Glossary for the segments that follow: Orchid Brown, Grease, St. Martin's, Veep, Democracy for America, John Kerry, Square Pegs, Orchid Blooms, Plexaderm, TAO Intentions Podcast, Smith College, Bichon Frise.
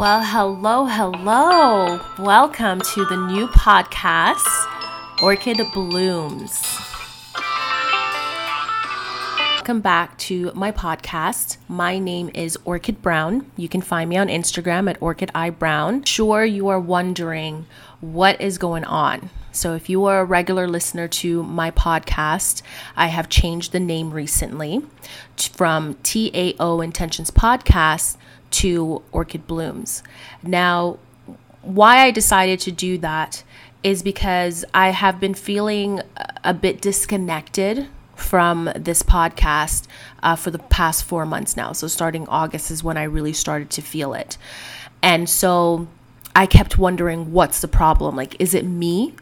Well, hello. Welcome to the new podcast, Orchid Blooms. Welcome back to my podcast. My name is Orchid Brown. You can find me on Instagram at orchidibrown. Sure, you are wondering what is going on. So if you are a regular listener to my podcast, I have changed the name recently from TAO Intentions Podcast to Orchid Blooms. Now, why I decided to do that is because I have been feeling a bit disconnected from this podcast for the past 4 months now. So starting August is when I really started to feel it. And so I kept wondering, what's the problem? Like, is it me?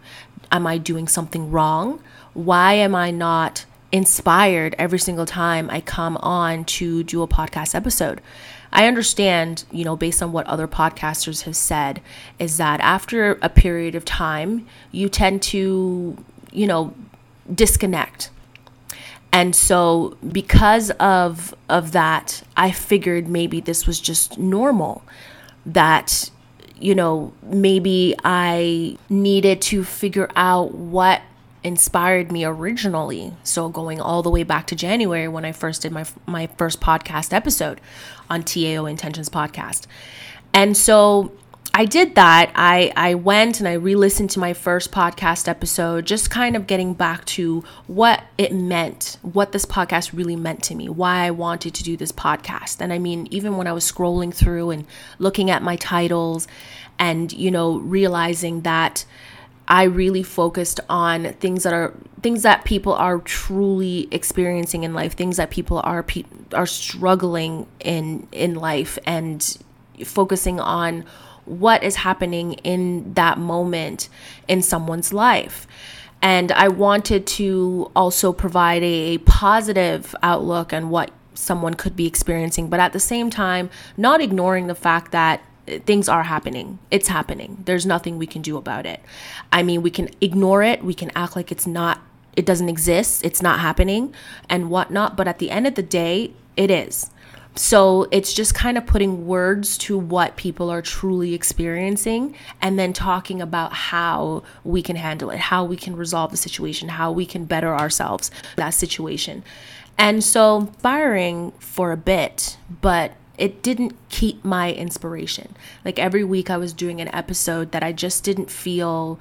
Am I doing something wrong? Why am I not inspired every single time I come on to do a podcast episode? I understand, based on what other podcasters have said, is that after a period of time, you tend to, disconnect. And so because of that, I figured maybe this was just normal, that, maybe I needed to figure out what inspired me originally. So going all the way back to January when I first did my first podcast episode on TAO Intentions Podcast. And so I did that. I went and I re-listened to my first podcast episode, just kind of getting back to what it meant, what this podcast really meant to me, why I wanted to do this podcast. And I mean, even when I was scrolling through and looking at my titles and, realizing that I really focused on things that people are truly experiencing in life, things that people are struggling in life, and focusing on what is happening in that moment in someone's life. And I wanted to also provide a positive outlook on what someone could be experiencing, but at the same time, not ignoring the fact that things are happening. It's happening. There's nothing we can do about it. I mean, we can ignore it. We can act like it doesn't exist. It's not happening and whatnot. But at the end of the day, it is. So it's just kind of putting words to what people are truly experiencing and then talking about how we can handle it, how we can resolve the situation, how we can better ourselves in that situation. And so inspiring for a bit, but it didn't keep my inspiration. Like every week I was doing an episode that I just didn't feel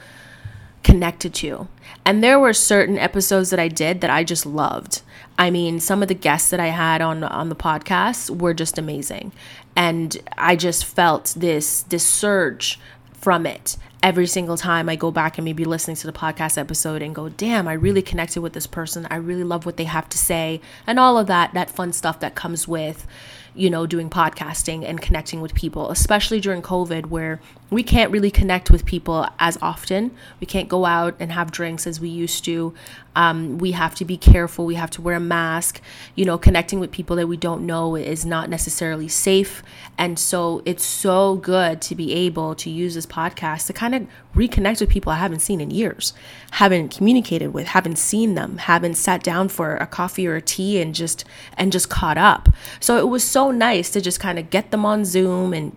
connected to. And there were certain episodes that I did that I just loved. I mean, some of the guests that I had on the podcast were just amazing. And I just felt this surge from it. Every single time I go back and maybe listening to the podcast episode and go, damn, I really connected with this person. I really love what they have to say, and all of that fun stuff that comes with, doing podcasting and connecting with people, especially during COVID, where we can't really connect with people as often. We can't go out and have drinks as we used to. We have to be careful. We have to wear a mask. Connecting with people that we don't know is not necessarily safe. And so it's so good to be able to use this podcast to kind of reconnect with people I haven't seen in years, haven't communicated with, haven't seen them, haven't sat down for a coffee or a tea and just caught up. So it was so nice to just kind of get them on Zoom and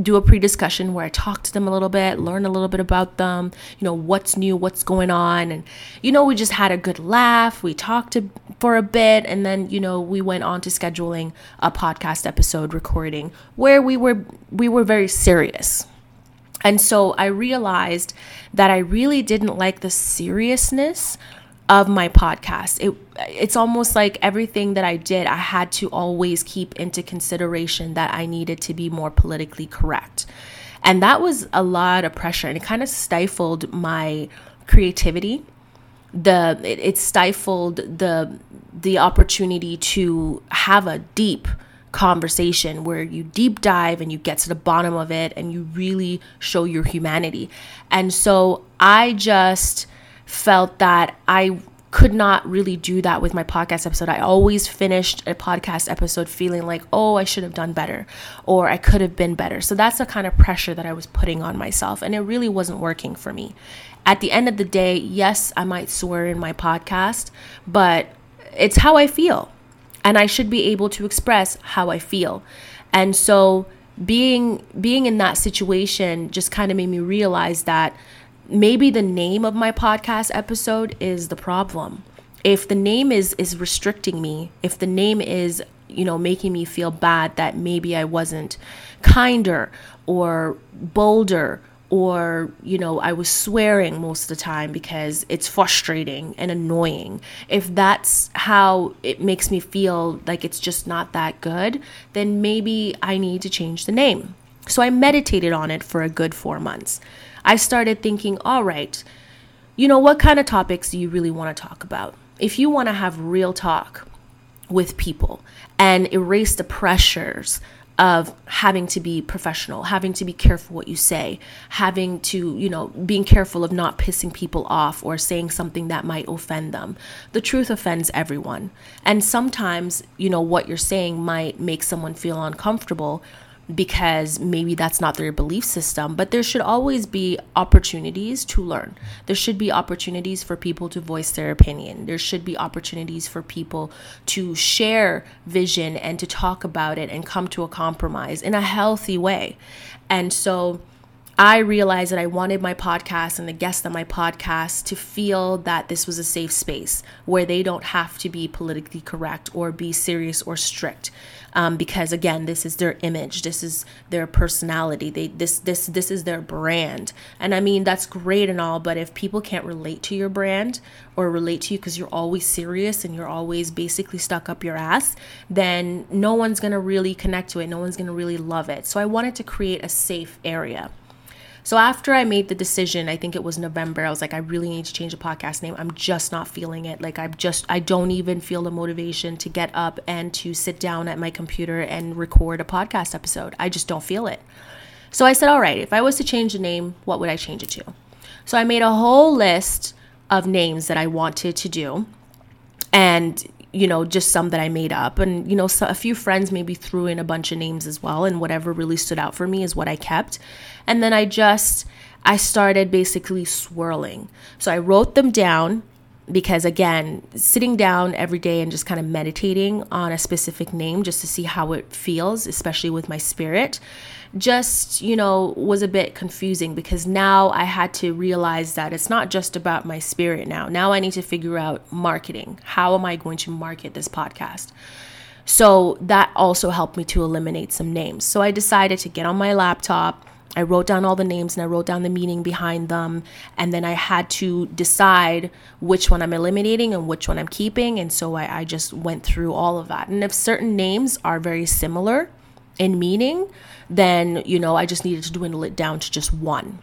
do a pre-discussion where I talk to them a little bit, learn a little bit about them, what's new, what's going on. And, we just had a good laugh. We talked for a bit. And then, we went on to scheduling a podcast episode recording where we were very serious. And so I realized that I really didn't like the seriousness of my podcast. It's almost like everything that I did, I had to always keep into consideration that I needed to be more politically correct. And that was a lot of pressure, and it kind of stifled my creativity. It stifled the opportunity to have a deep conversation where you deep dive and you get to the bottom of it and you really show your humanity. And so I just felt that I could not really do that with my podcast episode. I always finished a podcast episode feeling like, oh, I should have done better, or I could have been better. So that's the kind of pressure that I was putting on myself, and it really wasn't working for me. At the end of the day, yes, I might swear in my podcast, but it's how I feel. And I should be able to express how I feel. And so being in that situation just kind of made me realize that maybe the name of my podcast episode is the problem. If the name is restricting me, if the name is, you know, making me feel bad that maybe I wasn't kinder or bolder, or, you know, I was swearing most of the time because it's frustrating and annoying. If that's how it makes me feel, like it's just not that good, then maybe I need to change the name. So I meditated on it for a good 4 months. I started thinking, all right, you know, what kind of topics do you really want to talk about? If you want to have real talk with people and erase the pressures of having to be professional, having to be careful what you say, having to, you know, being careful of not pissing people off or saying something that might offend them. The truth offends everyone. And sometimes, you know, what you're saying might make someone feel uncomfortable because maybe that's not their belief system, but there should always be opportunities to learn. There should be opportunities for people to voice their opinion. There should be opportunities for people to share vision and to talk about it and come to a compromise in a healthy way. And so I realized that I wanted my podcast and the guests on my podcast to feel that this was a safe space where they don't have to be politically correct or be serious or strict, because again, this is their image, this is their personality, this is their brand. And I mean, that's great and all, but if people can't relate to your brand or relate to you because you're always serious and you're always basically stuck up your ass, then no one's gonna really connect to it. No one's gonna really love it. So I wanted to create a safe area. So after I made the decision, I think it was November, I was like, I really need to change the podcast name. I'm just not feeling it. Like, I don't even feel the motivation to get up and to sit down at my computer and record a podcast episode. I just don't feel it. So I said, all right, if I was to change the name, what would I change it to? So I made a whole list of names that I wanted to do, and, you know, just some that I made up. And, you know, so a few friends maybe threw in a bunch of names as well. And whatever really stood out for me is what I kept. And then I started basically swirling. So I wrote them down because, again, sitting down every day and just kind of meditating on a specific name just to see how it feels, especially with my spirit, just, you know, was a bit confusing because now I had to realize that it's not just about my spirit now. Now I need to figure out marketing. How am I going to market this podcast? So that also helped me to eliminate some names. So I decided to get on my laptop. I wrote down all the names and I wrote down the meaning behind them. And then I had to decide which one I'm eliminating and which one I'm keeping. And so I just went through all of that. And if certain names are very similar in meaning, then, you know, I just needed to dwindle it down to just one.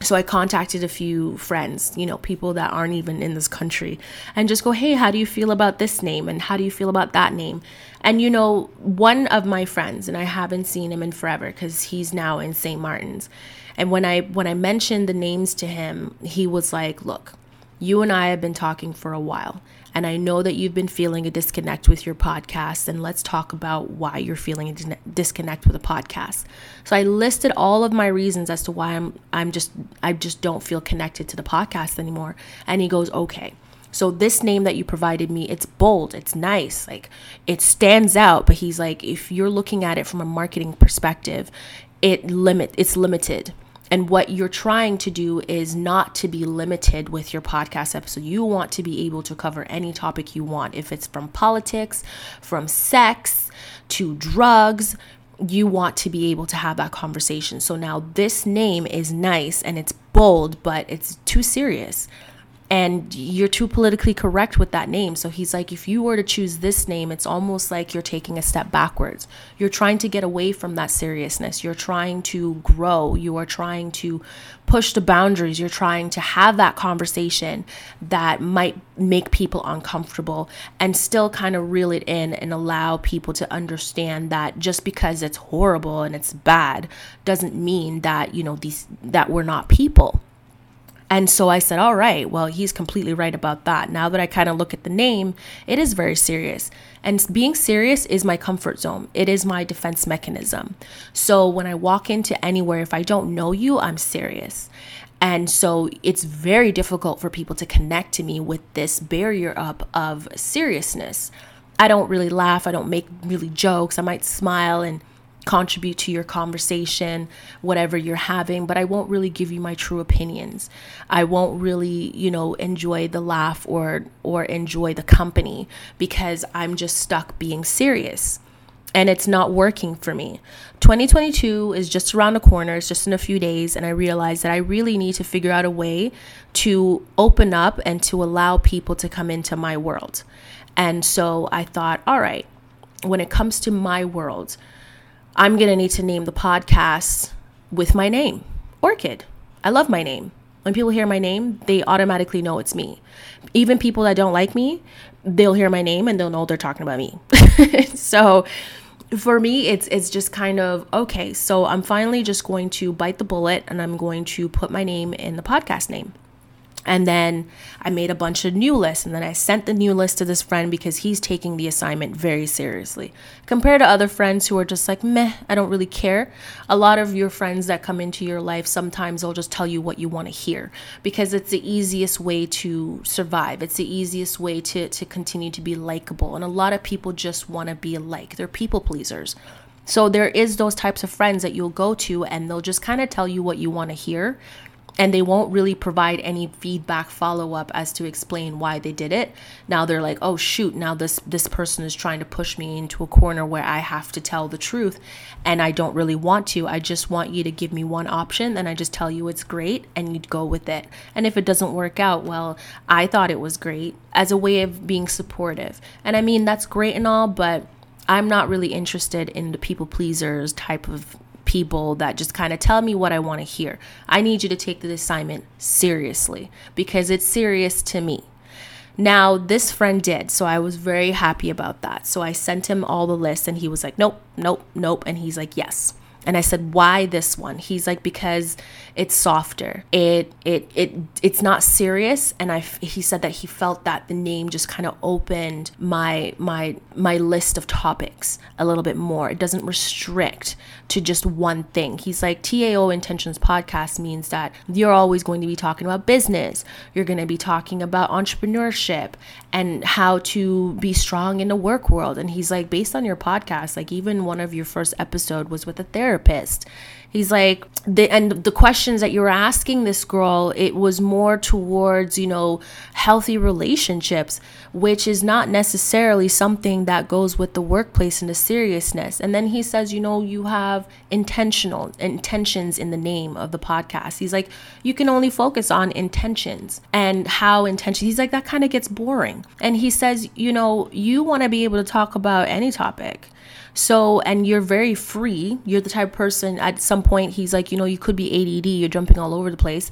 So I contacted a few friends, you know, people that aren't even in this country, and just go, hey, how do you feel about this name? And how do you feel about that name? And, you know, one of my friends, and I haven't seen him in forever because he's now in St. Martin's. And when I mentioned the names to him, he was like, look, you and I have been talking for a while, and I know that you've been feeling a disconnect with your podcast, and let's talk about why you're feeling a disconnect with the podcast. So I listed all of my reasons as to why I just don't feel connected to the podcast anymore. And he goes, okay, so this name that you provided me, it's bold, it's nice, like it stands out. But he's like, if you're looking at it from a marketing perspective, it's limited. And what you're trying to do is not to be limited with your podcast episode. You want to be able to cover any topic you want. If it's from politics, from sex to drugs, you want to be able to have that conversation. So now this name is nice and it's bold, but it's too serious. And you're too politically correct with that name. So he's like, if you were to choose this name, it's almost like you're taking a step backwards. You're trying to get away from that seriousness. You're trying to grow. You are trying to push the boundaries. You're trying to have that conversation that might make people uncomfortable and still kind of reel it in and allow people to understand that just because it's horrible and it's bad doesn't mean that, you know, that we're not people. And so I said, all right, well, he's completely right about that. Now that I kind of look at the name, it is very serious. And being serious is my comfort zone. It is my defense mechanism. So when I walk into anywhere, if I don't know you, I'm serious. And so it's very difficult for people to connect to me with this barrier up of seriousness. I don't really laugh. I don't make really jokes. I might smile and contribute to your conversation, whatever you're having, but I won't really give you my true opinions. I won't really, enjoy the laugh or enjoy the company because I'm just stuck being serious and it's not working for me. 2022 is just around the corner. It's just in a few days. And I realized that I really need to figure out a way to open up and to allow people to come into my world. And so I thought, all right, when it comes to my world, I'm going to need to name the podcast with my name, Orchid. I love my name. When people hear my name, they automatically know it's me. Even people that don't like me, they'll hear my name and they'll know they're talking about me. So for me, it's just kind of, okay, so I'm finally just going to bite the bullet and I'm going to put my name in the podcast name. And then I made a bunch of new lists, and then I sent the new list to this friend because he's taking the assignment very seriously. Compared to other friends who are just like, meh, I don't really care. A lot of your friends that come into your life, sometimes they'll just tell you what you want to hear because it's the easiest way to survive. It's the easiest way to continue to be likable. And a lot of people just want to be like, they're people pleasers. So there is those types of friends that you'll go to and they'll just kind of tell you what you want to hear. And they won't really provide any feedback follow-up as to explain why they did it. Now they're like, oh shoot, now this person is trying to push me into a corner where I have to tell the truth. And I don't really want to. I just want you to give me one option and I just tell you it's great and you'd go with it. And if it doesn't work out, well, I thought it was great as a way of being supportive. And I mean, that's great and all, but I'm not really interested in the people pleasers type of people that just kind of tell me what I want to hear. I need you to take the assignment seriously because it's serious to me. Now, this friend did, so I was very happy about that. So I sent him all the lists and he was like, nope, nope, nope. And he's like, yes. And I said, why this one? He's like, because it's softer. It's not serious. And he said that he felt that the name just kind of opened my list of topics a little bit more. It doesn't restrict to just one thing. He's like, TAO Intentions Podcast means that you're always going to be talking about business. You're going to be talking about entrepreneurship and how to be strong in the work world. And he's like, based on your podcast, like even one of your first episode was with a therapist. He's like, the questions that you were asking this girl, it was more towards, healthy relationships, which is not necessarily something that goes with the workplace and the seriousness. And then he says, you have intentions in the name of the podcast. He's like, you can only focus on intentions and how intentions. He's like, that kind of gets boring. And he says, you want to be able to talk about any topic. So, and you're very free. You're the type of person at some point, he's like, you could be ADD, you're jumping all over the place,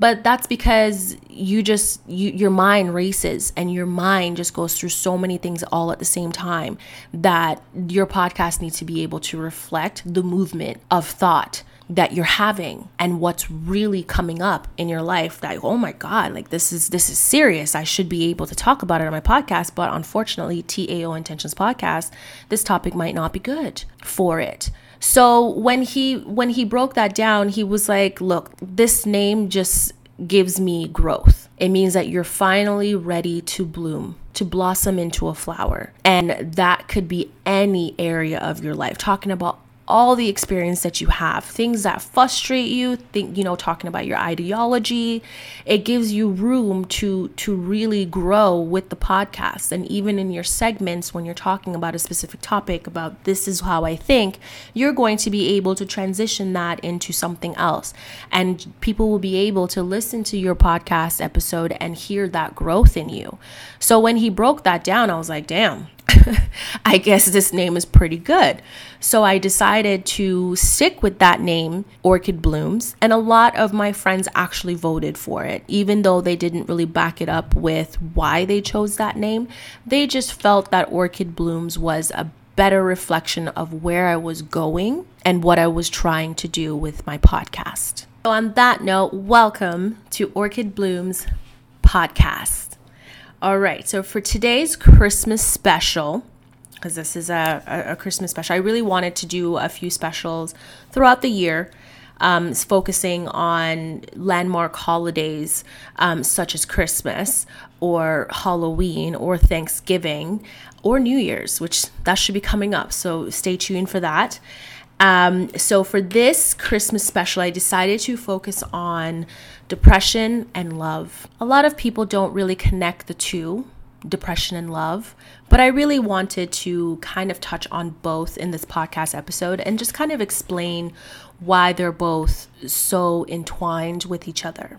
but that's because your mind races and your mind just goes through so many things all at the same time that your podcast needs to be able to reflect the movement of thought that you're having and what's really coming up in your life that, oh my God, like this is serious. I should be able to talk about it on my podcast, but unfortunately, TAO Intentions Podcast, this topic might not be good for it. So when he broke that down, he was like, look, this name just gives me growth. It means that you're finally ready to bloom, to blossom into a flower. And that could be any area of your life, talking about all the experience that you have, things that frustrate you, talking about your ideology. It gives you room to really grow with the podcast. And even in your segments, when you're talking about a specific topic, about this is how I think, you're going to be able to transition that into something else. And people will be able to listen to your podcast episode and hear that growth in you. So when he broke that down, I was like, damn. I guess this name is pretty good. So I decided to stick with that name, Orchid Blooms, and a lot of my friends actually voted for it. Even though they didn't really back it up with why they chose that name, they just felt that Orchid Blooms was a better reflection of where I was going and what I was trying to do with my podcast. So on that note, welcome to Orchid Blooms Podcast. All right, so for today's Christmas special, because this is a Christmas special, I really wanted to do a few specials throughout the year, focusing on landmark holidays such as Christmas or Halloween or Thanksgiving or New Year's, which that should be coming up, so stay tuned for that. So for this Christmas special, I decided to focus on depression and love. A lot of people don't really connect the two, depression and love, but I really wanted to kind of touch on both in this podcast episode and just kind of explain why they're both so entwined with each other.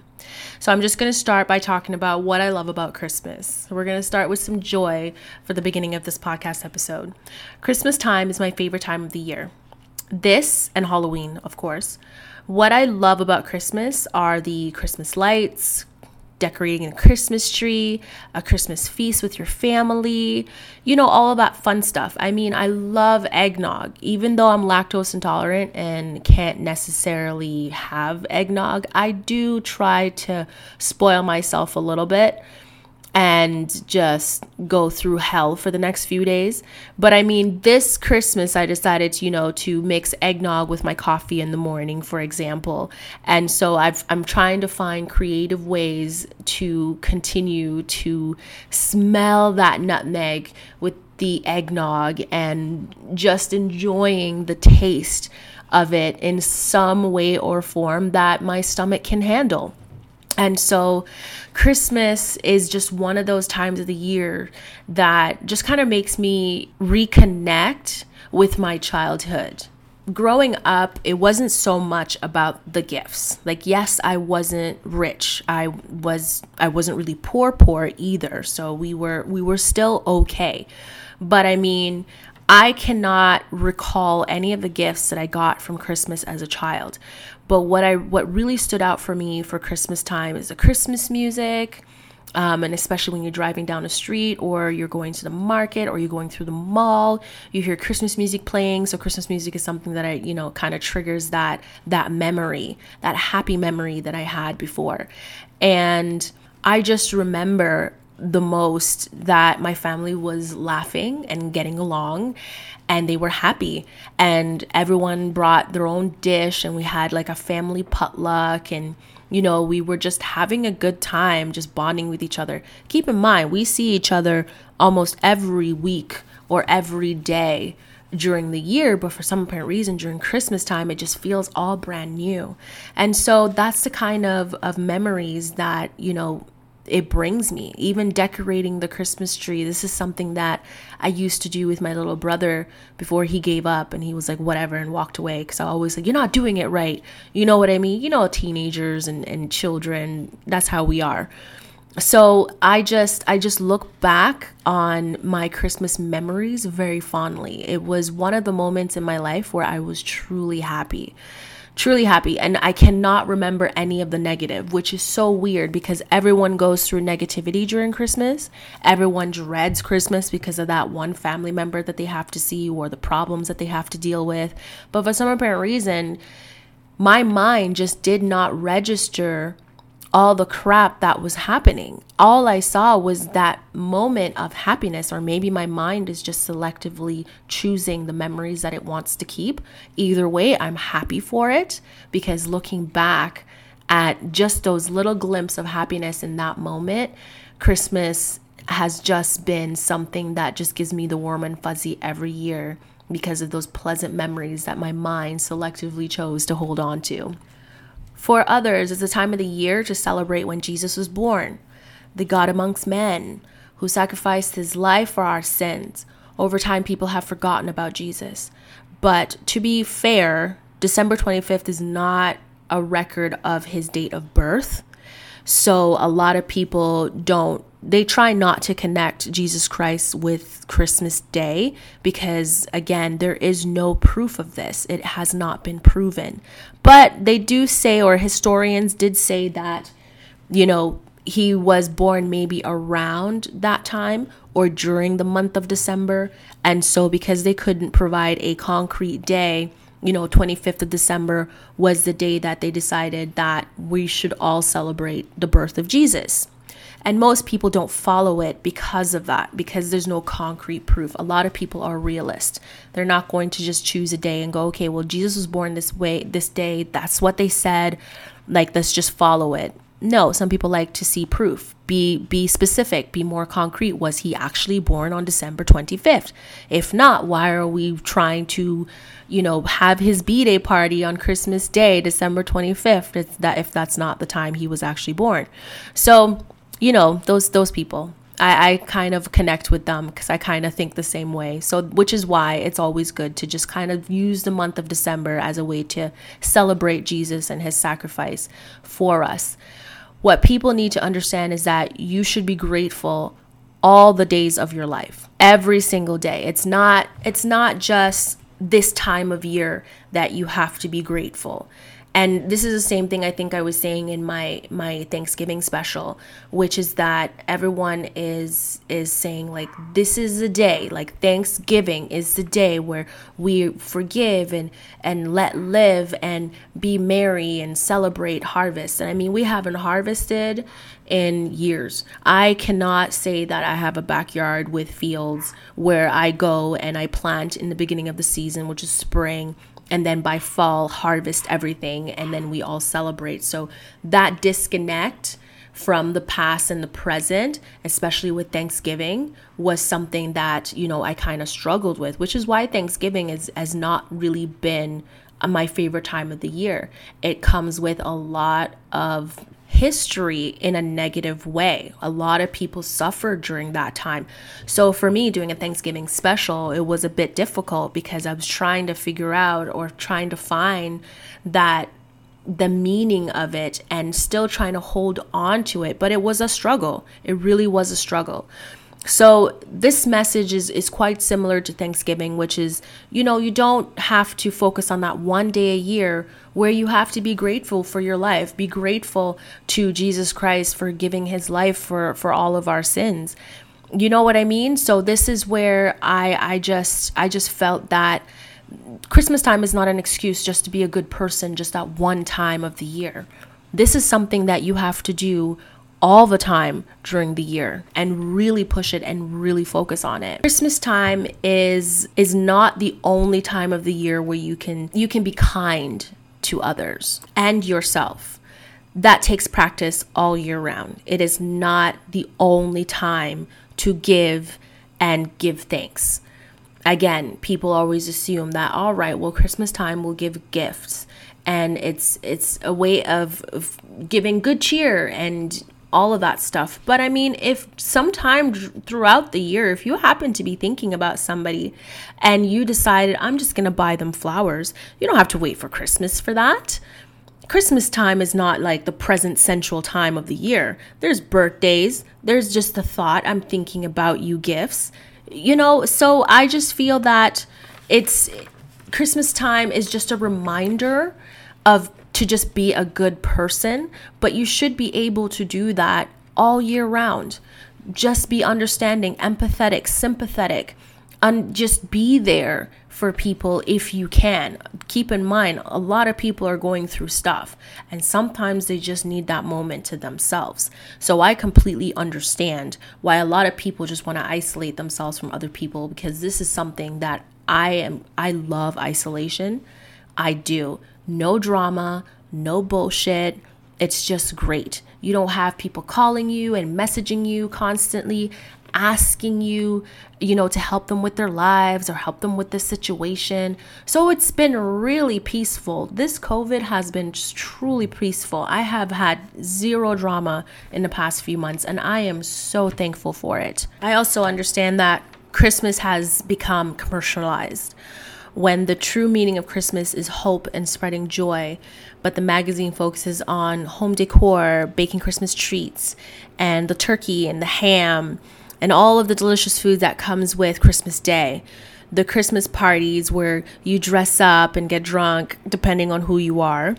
So I'm just going to start by talking about what I love about Christmas. We're going to start with some joy for the beginning of this podcast episode. Christmas time is my favorite time of the year. This and Halloween, of course. What I love about Christmas are the Christmas lights, decorating a Christmas tree, a Christmas feast with your family, you know, all of that fun stuff. I mean, I love eggnog. Even though I'm lactose intolerant and can't necessarily have eggnog, I do try to spoil myself a little bit and just go through hell for the next few days. But I mean, this Christmas, I decided, you know, to mix eggnog with my coffee in the morning, for example. And so I'm trying to find creative ways to continue to smell that nutmeg with the eggnog and just enjoying the taste of it in some way or form that my stomach can handle. And so Christmas is just one of those times of the year that just kind of makes me reconnect with my childhood. Growing up, it wasn't so much about the gifts. Like, yes, I wasn't rich. I wasn't really poor either. So we were still okay. But I mean, I cannot recall any of the gifts that I got from Christmas as a child. But what really stood out for me for Christmas time is the Christmas music, and especially when you're driving down the street or you're going to the market or you're going through the mall, you hear Christmas music playing. So Christmas music is something that I, you know, kind of triggers that memory, that happy memory that I had before. And I just remember the most that my family was laughing and getting along, and they were happy, and everyone brought their own dish, and we had like a family potluck, and you know, we were just having a good time, just bonding with each other. Keep in mind, we see each other almost every week or every day during the year, but for some apparent reason during Christmas time, it just feels all brand new. And so that's the kind of memories that, you know, it brings me. Even decorating the Christmas tree, this is something that I used to do with my little brother before he gave up and he was like, whatever, and walked away, because I always like, you're not doing it right. You know what I mean? You know, teenagers and children, that's how we are. So I just look back on my Christmas memories very fondly. It was one of the moments in my life where I was truly happy. And I cannot remember any of the negative, which is so weird because everyone goes through negativity during Christmas. Everyone dreads Christmas because of that one family member that they have to see or the problems that they have to deal with. But for some apparent reason, my mind just did not register all the crap that was happening. All I saw was that moment of happiness, or maybe my mind is just selectively choosing the memories that it wants to keep. Either way, I'm happy for it, because looking back at just those little glimpses of happiness in that moment, Christmas has just been something that just gives me the warm and fuzzy every year because of those pleasant memories that my mind selectively chose to hold on to. For others, it's a time of the year to celebrate when Jesus was born, the God amongst men, who sacrificed his life for our sins. Over time, people have forgotten about Jesus. But to be fair, December 25th is not a record of his date of birth. So a lot of people they try not to connect Jesus Christ with Christmas Day because, again, there is no proof of this. It has not been proven. But they do say, or historians did say, that, you know, he was born maybe around that time or during the month of December. And so because they couldn't provide a concrete day, you know, 25th of December was the day that they decided that we should all celebrate the birth of Jesus. And most people don't follow it because of that, because there's no concrete proof. A lot of people are realists. They're not going to just choose a day and go, okay, well, Jesus was born this day. That's what they said. Like, let's just follow it. No, some people like to see proof. Be specific, be more concrete. Was he actually born on December 25th? If not, why are we trying to, have his B-Day party on Christmas Day, December 25th, if that's not the time he was actually born? So, those people, I kind of connect with them because I kind of think the same way. So, which is why it's always good to just kind of use the month of December as a way to celebrate Jesus and his sacrifice for us. What people need to understand is that you should be grateful all the days of your life, every single day. It's not just this time of year that you have to be grateful. And this is the same thing I think I was saying in my Thanksgiving special, which is that everyone is saying, like, this is the day, like Thanksgiving is the day where we forgive and let live and be merry and celebrate harvest. And I mean, we haven't harvested in years. I cannot say that I have a backyard with fields where I go and I plant in the beginning of the season, which is spring. And then by fall, harvest everything, and then we all celebrate. So that disconnect from the past and the present, especially with Thanksgiving, was something that, I kind of struggled with, which is why Thanksgiving has not really been my favorite time of the year. It comes with a lot of history in a negative way. A lot of people suffered during that time. So for me, doing a Thanksgiving special, it was a bit difficult because I was trying to figure out or trying to find that the meaning of it and still trying to hold on to it. But it was a struggle. It really was a struggle. So this message is quite similar to Thanksgiving, which is, you don't have to focus on that one day a year where you have to be grateful for your life. Be grateful to Jesus Christ for giving his life for all of our sins. You know what I mean? So this is where I just felt that Christmas time is not an excuse just to be a good person just that one time of the year. This is something that you have to do all the time during the year and really push it and really focus on it. Christmas time is not the only time of the year where you can be kind to others and yourself. That takes practice all year round. It is not the only time to give and give thanks. Again, people always assume that, all right, well, Christmas time will give gifts, and it's a way of giving good cheer and all of that stuff. But I mean, if sometime throughout the year, if you happen to be thinking about somebody and you decided, I'm just going to buy them flowers, you don't have to wait for Christmas for that. Christmas time is not like the present central time of the year. There's birthdays. There's just the thought, I'm thinking about you gifts, so I just feel that it's Christmas time is just a reminder to just be a good person, but you should be able to do that all year round. Just be understanding, empathetic, sympathetic, and just be there for people if you can. Keep in mind, a lot of people are going through stuff, and sometimes they just need that moment to themselves. So I completely understand why a lot of people just want to isolate themselves from other people, because this is something that I love isolation. I do. No drama, no bullshit. It's just great. You don't have people calling you and messaging you constantly, asking you, to help them with their lives or help them with this situation. So it's been really peaceful. This COVID has been truly peaceful. I have had zero drama in the past few months, and I am so thankful for it. I also understand that Christmas has become commercialized, when the true meaning of Christmas is hope and spreading joy. But the magazine focuses on home decor, baking Christmas treats, and the turkey and the ham, and all of the delicious food that comes with Christmas Day. The Christmas parties where you dress up and get drunk, depending on who you are.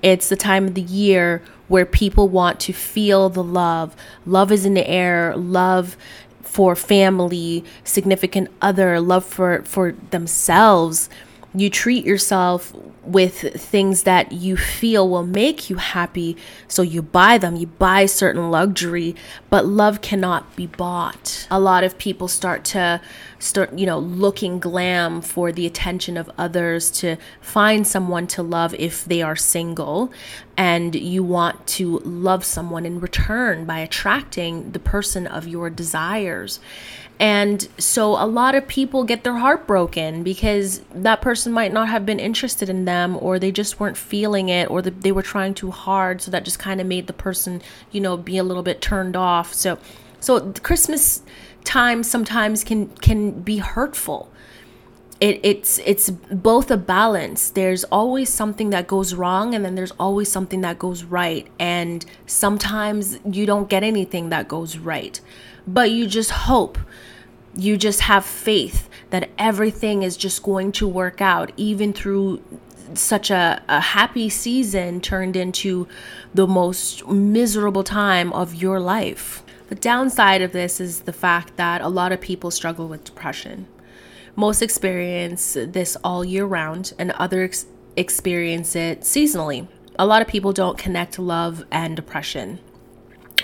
It's the time of the year where people want to feel the love. Love is in the air. Love for family, significant other, love for themselves. You treat yourself with things that you feel will make you happy. So you buy them, you buy certain luxury, but love cannot be bought. A lot of people start looking glam for the attention of others, to find someone to love if they are single. and you want to love someone in return by attracting the person of your desires. And so a lot of people get their heart broken because that person might not have been interested in them, or they just weren't feeling it, or they were trying too hard. So that just kind of made the person, you know, be a little bit turned off. So Christmas time sometimes can be hurtful. It's both a balance. There's always something that goes wrong, and then there's always something that goes right. And sometimes you don't get anything that goes right. But you just hope, you just have faith that everything is just going to work out, even through such a happy season turned into the most miserable time of your life. The downside of this is the fact that a lot of people struggle with depression. Most experience this all year round, and others experience it seasonally. A lot of people don't connect love and depression.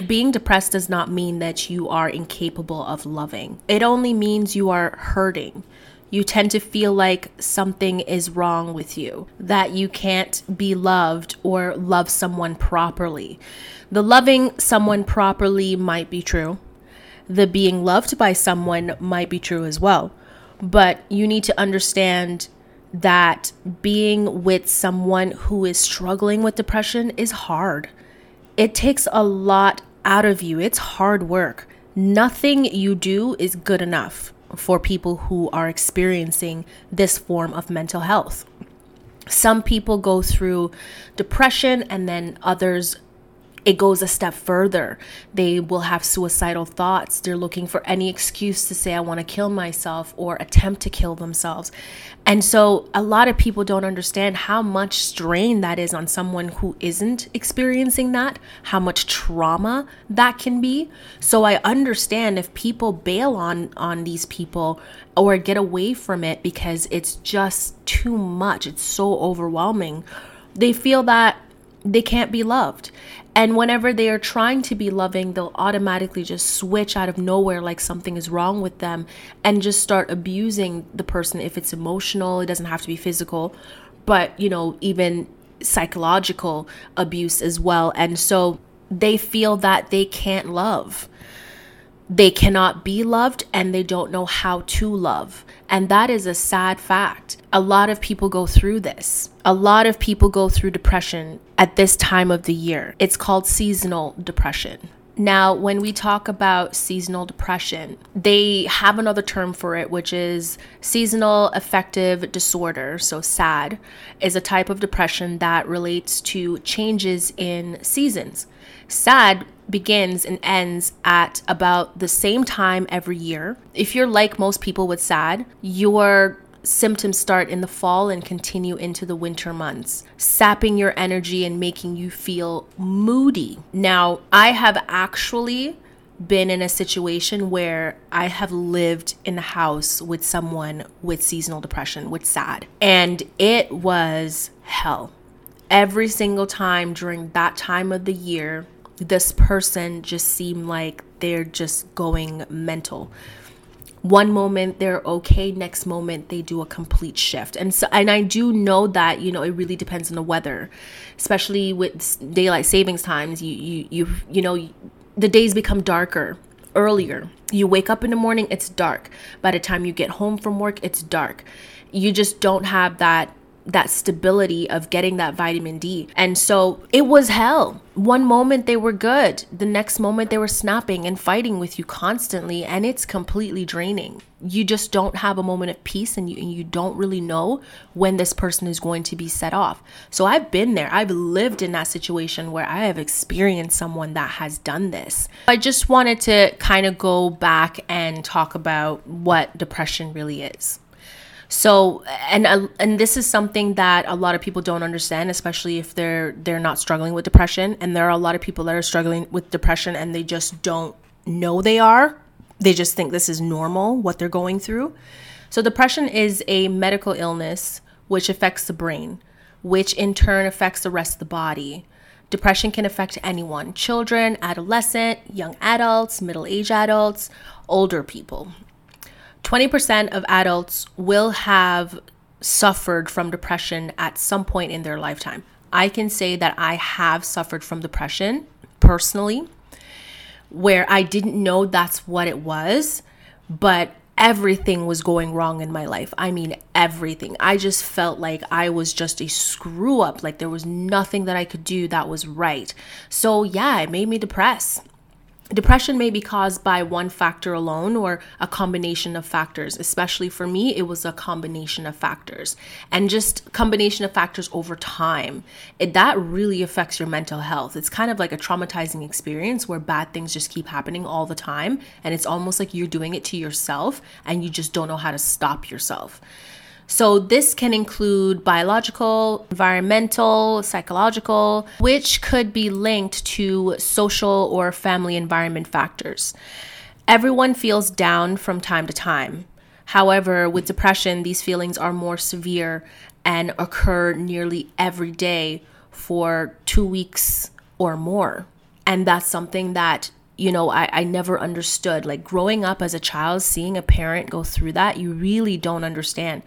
Being depressed does not mean that you are incapable of loving. It only means you are hurting. You tend to feel like something is wrong with you, that you can't be loved or love someone properly. The loving someone properly might be true. The being loved by someone might be true as well. But you need to understand that being with someone who is struggling with depression is hard. It takes a lot out of you. It's hard work. Nothing you do is good enough for people who are experiencing this form of mental health. Some people go through depression, and then others, it goes a step further. They will have suicidal thoughts. They're looking for any excuse to say, I want to kill myself, or attempt to kill themselves. And so a lot of people don't understand how much strain that is on someone who isn't experiencing that, how much trauma that can be. So I understand if people bail on these people or get away from it because it's just too much. It's so overwhelming. They feel that they can't be loved. And whenever they are trying to be loving, they'll automatically just switch out of nowhere, like something is wrong with them, and just start abusing the person. If it's emotional, it doesn't have to be physical, but, you know, even psychological abuse as well. And so they feel that they can't love. They cannot be loved, and they don't know how to love. And that is a sad fact. A lot of people go through this. A lot of people go through depression at this time of the year. It's called seasonal depression. Now, when we talk about seasonal depression, they have another term for it, which is seasonal affective disorder. So SAD is a type of depression that relates to changes in seasons. SAD begins and ends at about the same time every year. If you're like most people with SAD, your symptoms start in the fall and continue into the winter months, sapping your energy and making you feel moody. Now, I have actually been in a situation where I have lived in a house with someone with seasonal depression, with SAD, and it was hell. Every single time during that time of the year, this person just seemed like they're just going mental. One moment they're okay, next moment they do a complete shift. And I do know that, you know, it really depends on the weather, especially with daylight savings times. You know, the days become darker earlier. You wake up in the morning, it's dark. By the time you get home from work, it's dark. You just don't have that stability of getting that vitamin D. And so it was hell. One moment they were good. The next moment they were snapping and fighting with you constantly. And it's completely draining. You just don't have a moment of peace, and you don't really know when this person is going to be set off. So I've been there. I've lived in that situation where I have experienced someone that has done this. I just wanted to kind of go back and talk about what depression really is. So, and this is something that a lot of people don't understand, especially if they're not struggling with depression. And there are a lot of people that are struggling with depression and they just don't know they are. They just think this is normal, what they're going through. So depression is a medical illness which affects the brain, which in turn affects the rest of the body. Depression can affect anyone: children, adolescent, young adults, middle-aged adults, older people. 20% of adults will have suffered from depression at some point in their lifetime. I can say that I have suffered from depression personally, where I didn't know that's what it was, but everything was going wrong in my life. I mean, everything. I just felt like I was just a screw up, like there was nothing that I could do that was right. So yeah, it made me depressed. Depression may be caused by one factor alone or a combination of factors. Especially for me, it was a combination of factors, and just combination of factors over time. That really affects your mental health. It's kind of like a traumatizing experience where bad things just keep happening all the time. And it's almost like you're doing it to yourself and you just don't know how to stop yourself. So this can include biological, environmental, psychological, which could be linked to social or family environment factors. Everyone feels down from time to time. However, with depression, these feelings are more severe and occur nearly every day for 2 weeks or more. And that's something that, you know, I never understood. Like growing up as a child, seeing a parent go through that, you really don't understand.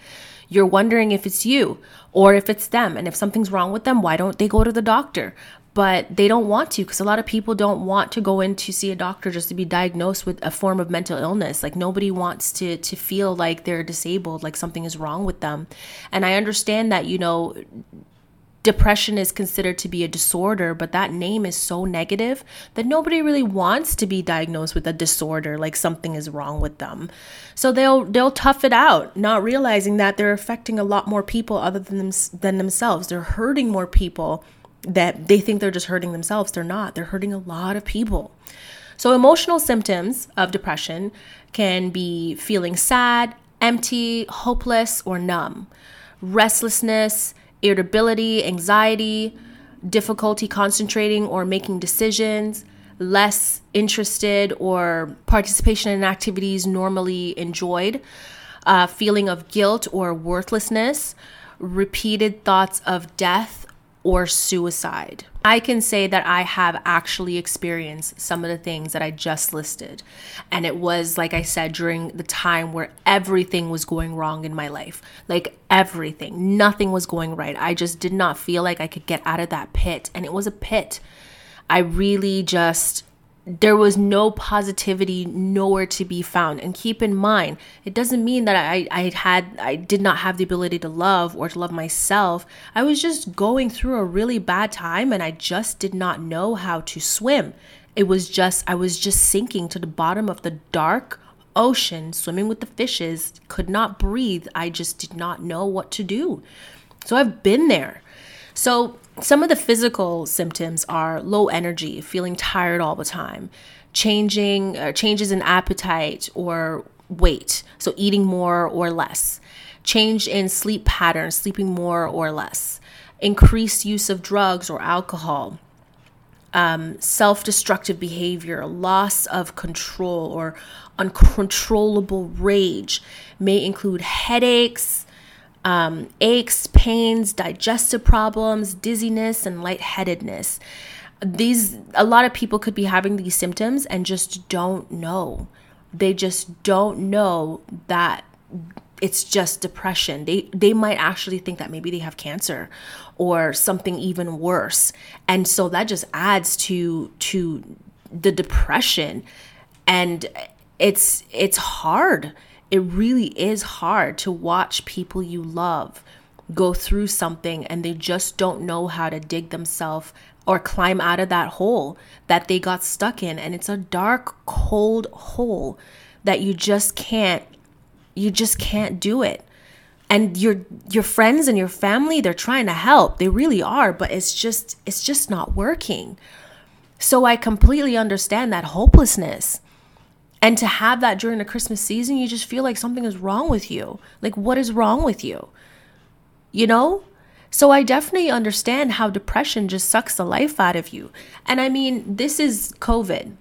You're wondering if it's you or if it's them. And if something's wrong with them, why don't they go to the doctor? But they don't want to, because a lot of people don't want to go in to see a doctor just to be diagnosed with a form of mental illness. Like nobody wants to feel like they're disabled, like something is wrong with them. And I understand that, you know, depression is considered to be a disorder, but that name is so negative that nobody really wants to be diagnosed with a disorder, like something is wrong with them. So they'll tough it out, not realizing that they're affecting a lot more people other than themselves. They're hurting more people that they think they're just hurting themselves. They're not. They're hurting a lot of people. So emotional symptoms of depression can be feeling sad, empty, hopeless, or numb, restlessness, irritability, anxiety, difficulty concentrating or making decisions, less interested or participation in activities normally enjoyed, feeling of guilt or worthlessness, repeated thoughts of death or suicide. I can say that I have actually experienced some of the things that I just listed. And it was, like I said, during the time where everything was going wrong in my life. Like everything, nothing was going right. I just did not feel like I could get out of that pit. And it was a pit. I really just, there was no positivity nowhere to be found. And keep in mind, it doesn't mean that I did not have the ability to love or to love myself. I was just going through a really bad time and I just did not know how to swim. It was just, I was just sinking to the bottom of the dark ocean, swimming with the fishes, could not breathe. I just did not know what to do. So I've been there. So some of the physical symptoms are low energy, feeling tired all the time, changes in appetite or weight, so eating more or less, change in sleep patterns, sleeping more or less, increased use of drugs or alcohol, self-destructive behavior, loss of control or uncontrollable rage, may include headaches, aches, pains, digestive problems, dizziness, and lightheadedness. A lot of people could be having these symptoms and just don't know. They just don't know that it's just depression. They might actually think that maybe they have cancer or something even worse. And so that just adds to the depression. And it's hard. It really is hard to watch people you love go through something and they just don't know how to dig themselves or climb out of that hole that they got stuck in. And it's a dark, cold hole that you just can't do it. And your friends and your family, they're trying to help. They really are, but it's just not working. So I completely understand that hopelessness. And to have that during the Christmas season, you just feel like something is wrong with you. Like, what is wrong with you? You know? So I definitely understand how depression just sucks the life out of you. And I mean, this is COVID.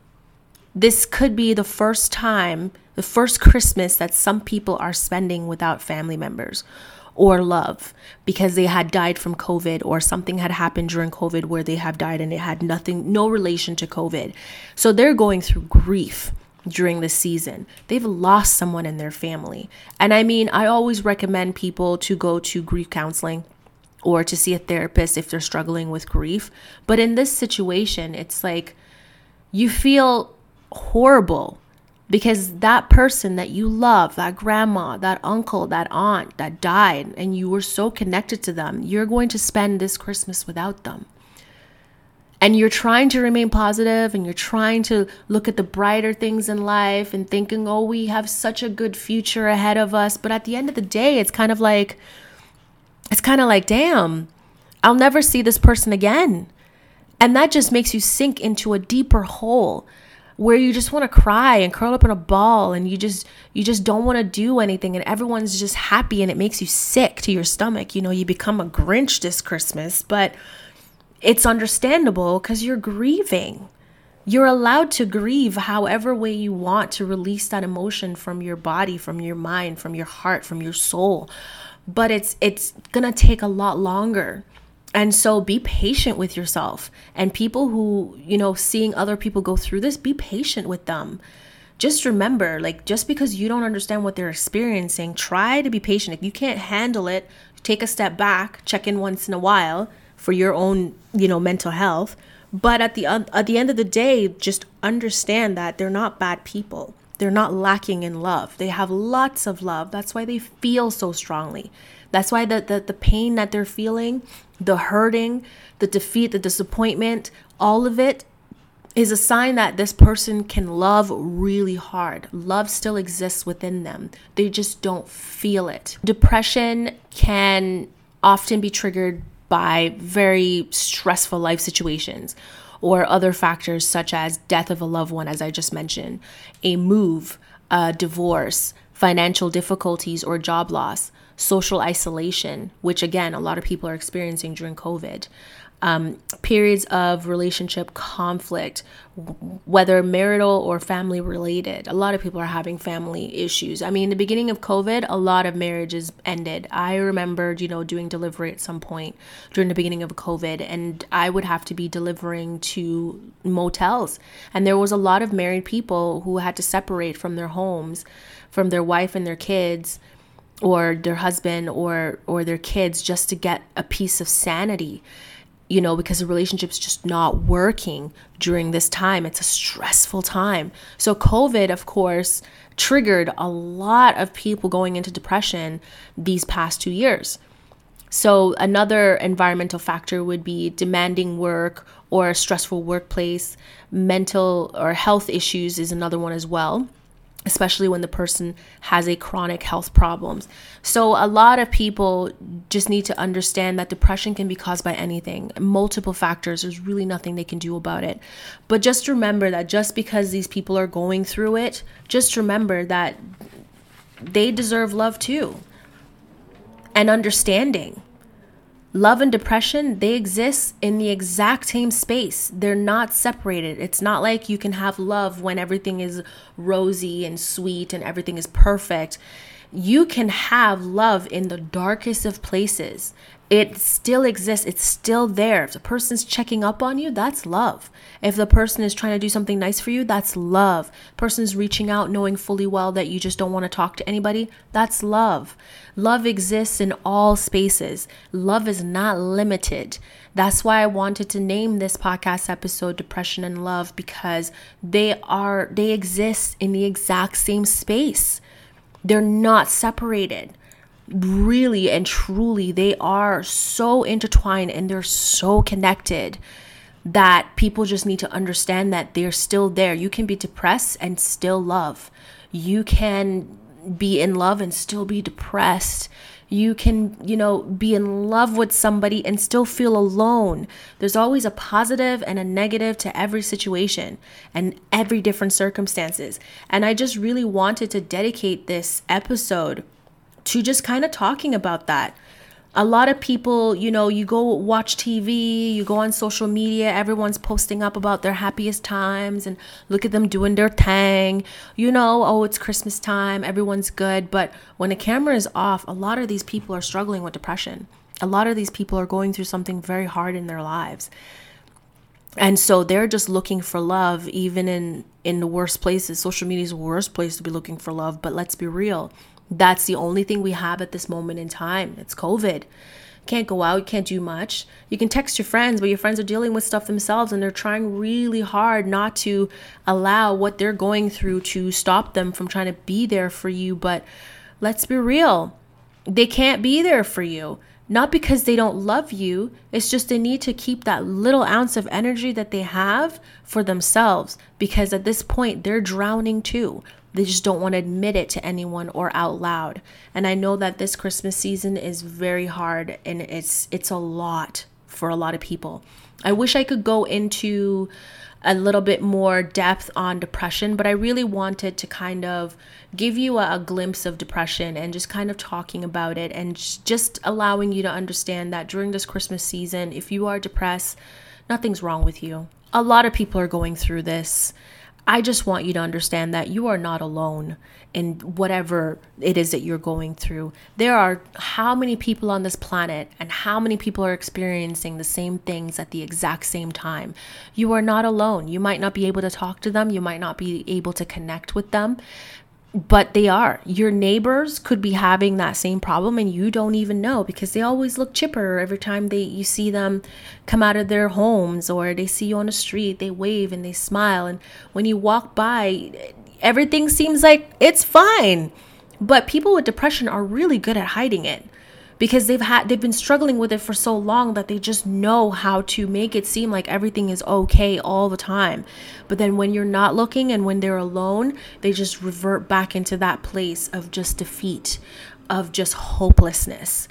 This could be the first time, the first Christmas that some people are spending without family members or love, because they had died from COVID or something had happened during COVID where they have died and it had no relation to COVID. So they're going through grief during the season. They've lost someone in their family. And I mean, I always recommend people to go to grief counseling or to see a therapist if they're struggling with grief. But in this situation, it's like you feel horrible because that person that you love, that grandma, that uncle, that aunt that died, and you were so connected to them, you're going to spend this Christmas without them. And you're trying to remain positive, and you're trying to look at the brighter things in life and thinking, oh, we have such a good future ahead of us. But at the end of the day, it's kind of like, damn, I'll never see this person again. And that just makes you sink into a deeper hole where you just want to cry and curl up in a ball, and you just don't want to do anything, and everyone's just happy, and it makes you sick to your stomach. You know, you become a Grinch this Christmas, but it's understandable because you're grieving. You're allowed to grieve however way you want to release that emotion from your body, from your mind, from your heart, from your soul. But it's going to take a lot longer. And so be patient with yourself. And people who, you know, seeing other people go through this, be patient with them. Just remember, like, just because you don't understand what they're experiencing, try to be patient. If you can't handle it, take a step back, check in once in a while for your own, you know, mental health. But at the end of the day, just understand that they're not bad people. They're not lacking in love. They have lots of love. That's why they feel so strongly. That's why the pain that they're feeling, the hurting, the defeat, the disappointment, all of it is a sign that this person can love really hard. Love still exists within them. They just don't feel it. Depression can often be triggered by very stressful life situations or other factors such as death of a loved one, as I just mentioned, a move, a divorce, financial difficulties or job loss, social isolation, which again, a lot of people are experiencing during COVID, periods of relationship conflict, whether marital or family related. A lot of people are having family issues. I mean, in the beginning of COVID, a lot of marriages ended. I remembered, you know, doing delivery at some point during the beginning of COVID, and I would have to be delivering to motels. And there was a lot of married people who had to separate from their homes, from their wife and their kids, or their husband or their kids, just to get a piece of sanity. You know, because the relationship's just not working during this time. It's a stressful time. So COVID, of course, triggered a lot of people going into depression these past 2 years. So another environmental factor would be demanding work or a stressful workplace. Mental or health issues is another one as well, especially when the person has a chronic health problems. So a lot of people just need to understand that depression can be caused by anything, multiple factors. There's really nothing they can do about it. But just remember that just because these people are going through it, just remember that they deserve love too, and understanding. Love and depression, they exist in the exact same space. They're not separated. It's not like you can have love when everything is rosy and sweet and everything is perfect. You can have love in the darkest of places. It still exists. It's still there. If the person's checking up on you, that's love. If the person is trying to do something nice for you, that's love. Person's reaching out knowing fully well that you just don't want to talk to anybody, that's love. Love exists in all spaces. Love is not limited. That's why I wanted to name this podcast episode Depression and Love, because they exist in the exact same space. They're not separated. Really and truly, they are so intertwined and they're so connected that people just need to understand that they're still there. You can be depressed and still love. You can be in love and still be depressed. You can, you know, be in love with somebody and still feel alone. There's always a positive and a negative to every situation and every different circumstances. And I just really wanted to dedicate this episode to just kind of talking about that. A lot of people, you know, you go watch TV, you go on social media, everyone's posting up about their happiest times and look at them doing their thing. You know, oh, it's Christmas time, everyone's good. But when the camera is off, a lot of these people are struggling with depression. A lot of these people are going through something very hard in their lives. And so they're just looking for love, even in the worst places. Social media is the worst place to be looking for love, but let's be real. That's the only thing we have at this moment in time. It's COVID. can't go out, you can't do much. You can text your friends, but your friends are dealing with stuff themselves and they're trying really hard not to allow what they're going through to stop them from trying to be there for you. But let's be real, they can't be there for you. Not because they don't love you, it's just they need to keep that little ounce of energy that they have for themselves, because at this point they're drowning too. They just don't want to admit it to anyone or out loud. And I know that this Christmas season is very hard, and it's a lot for a lot of people. I wish I could go into a little bit more depth on depression, but I really wanted to kind of give you a glimpse of depression and just kind of talking about it and just allowing you to understand that during this Christmas season, if you are depressed, nothing's wrong with you. A lot of people are going through this. I just want you to understand that you are not alone in whatever it is that you're going through. There are how many people on this planet and how many people are experiencing the same things at the exact same time. You are not alone. You might not be able to talk to them. You might not be able to connect with them, but they are. Your neighbors could be having that same problem and you don't even know, because they always look chipper every time you see them come out of their homes, or they see you on the street, they wave and they smile, and when you walk by, everything seems like it's fine. But people with depression are really good at hiding it, because they've been struggling with it for so long that they just know how to make it seem like everything is okay all the time. But then when you're not looking and when they're alone, they just revert back into that place of just defeat, of just hopelessness.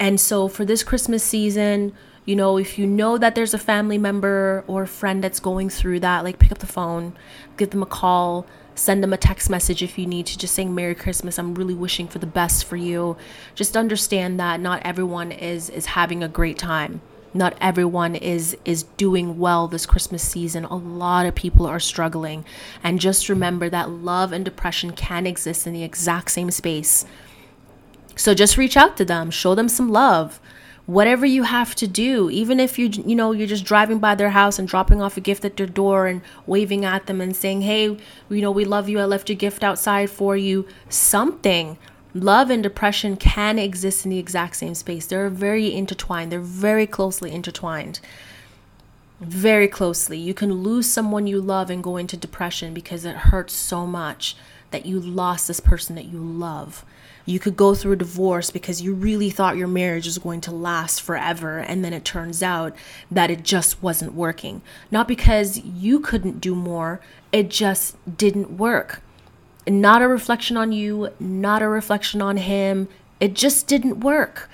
And so for this Christmas season, you know, if you know that there's a family member or a friend that's going through that, like, pick up the phone, give them a call, send them a text message if you need to, just saying Merry Christmas, I'm really wishing for the best for you. Just understand that not everyone is having a great time. Not everyone is doing well this Christmas season. A lot of people are struggling. And just remember that love and depression can exist in the exact same space. So just reach out to them, show them some love. Whatever you have to do, even if you know, you're just driving by their house and dropping off a gift at their door and waving at them and saying, hey, you know, we love you, I left your gift outside for you, something. Love and depression can exist in the exact same space. They're very intertwined. They're very closely intertwined. Very closely. You can lose someone you love and go into depression because it hurts so much that you lost this person that you love. You could go through a divorce because you really thought your marriage was going to last forever, and then it turns out that it just wasn't working. Not because you couldn't do more, it just didn't work. Not a reflection on you, not a reflection on him, it just didn't work.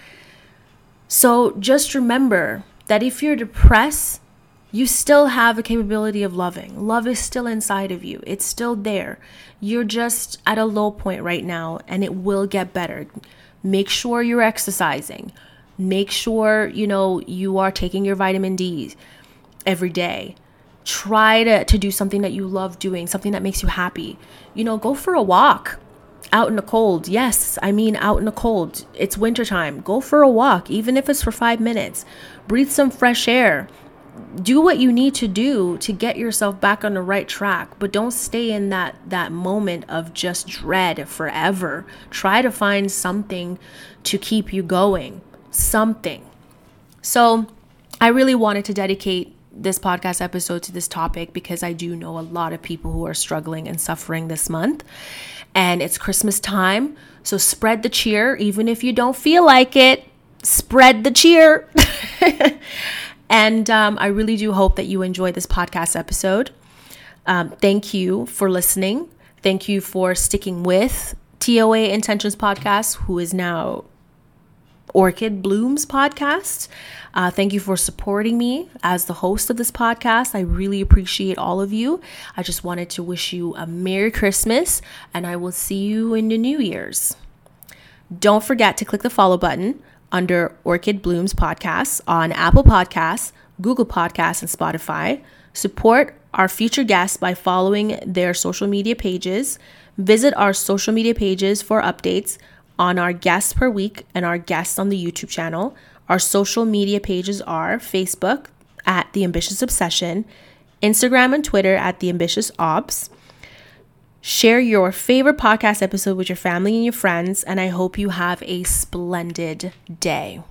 So just remember that if you're depressed, you still have a capability of loving. Love is still inside of you. It's still there. You're just at a low point right now, and it will get better. Make sure you're exercising. Make sure, you know, you are taking your vitamin D every day. Try to do something that you love doing, something that makes you happy. You know, go for a walk out in the cold. Yes, I mean out in the cold. It's wintertime. Go for a walk, even if it's for 5 minutes. Breathe some fresh air. Do what you need to do to get yourself back on the right track, but don't stay in that moment of just dread forever. Try to find something to keep you going, something. So I really wanted to dedicate this podcast episode to this topic because I do know a lot of people who are struggling and suffering this month, and it's Christmas time. So spread the cheer, even if you don't feel like it, spread the cheer. And I really do hope that you enjoy this podcast episode. Thank you for listening. Thank you for sticking with TAO Intentions Podcast, who is now Orchid Blooms Podcast. Thank you for supporting me as the host of this podcast. I really appreciate all of you. I just wanted to wish you a Merry Christmas, and I will see you in the New Year's. Don't forget to click the follow button under Orchid Blooms Podcasts on Apple Podcasts, Google Podcasts, and Spotify. Support our future guests by following their social media pages. Visit our social media pages for updates on our guests per week and our guests on the YouTube channel. Our social media pages are Facebook at The Ambitious Obsession, Instagram and Twitter at The Ambitious Obs. Share your favorite podcast episode with your family and your friends, and I hope you have a splendid day.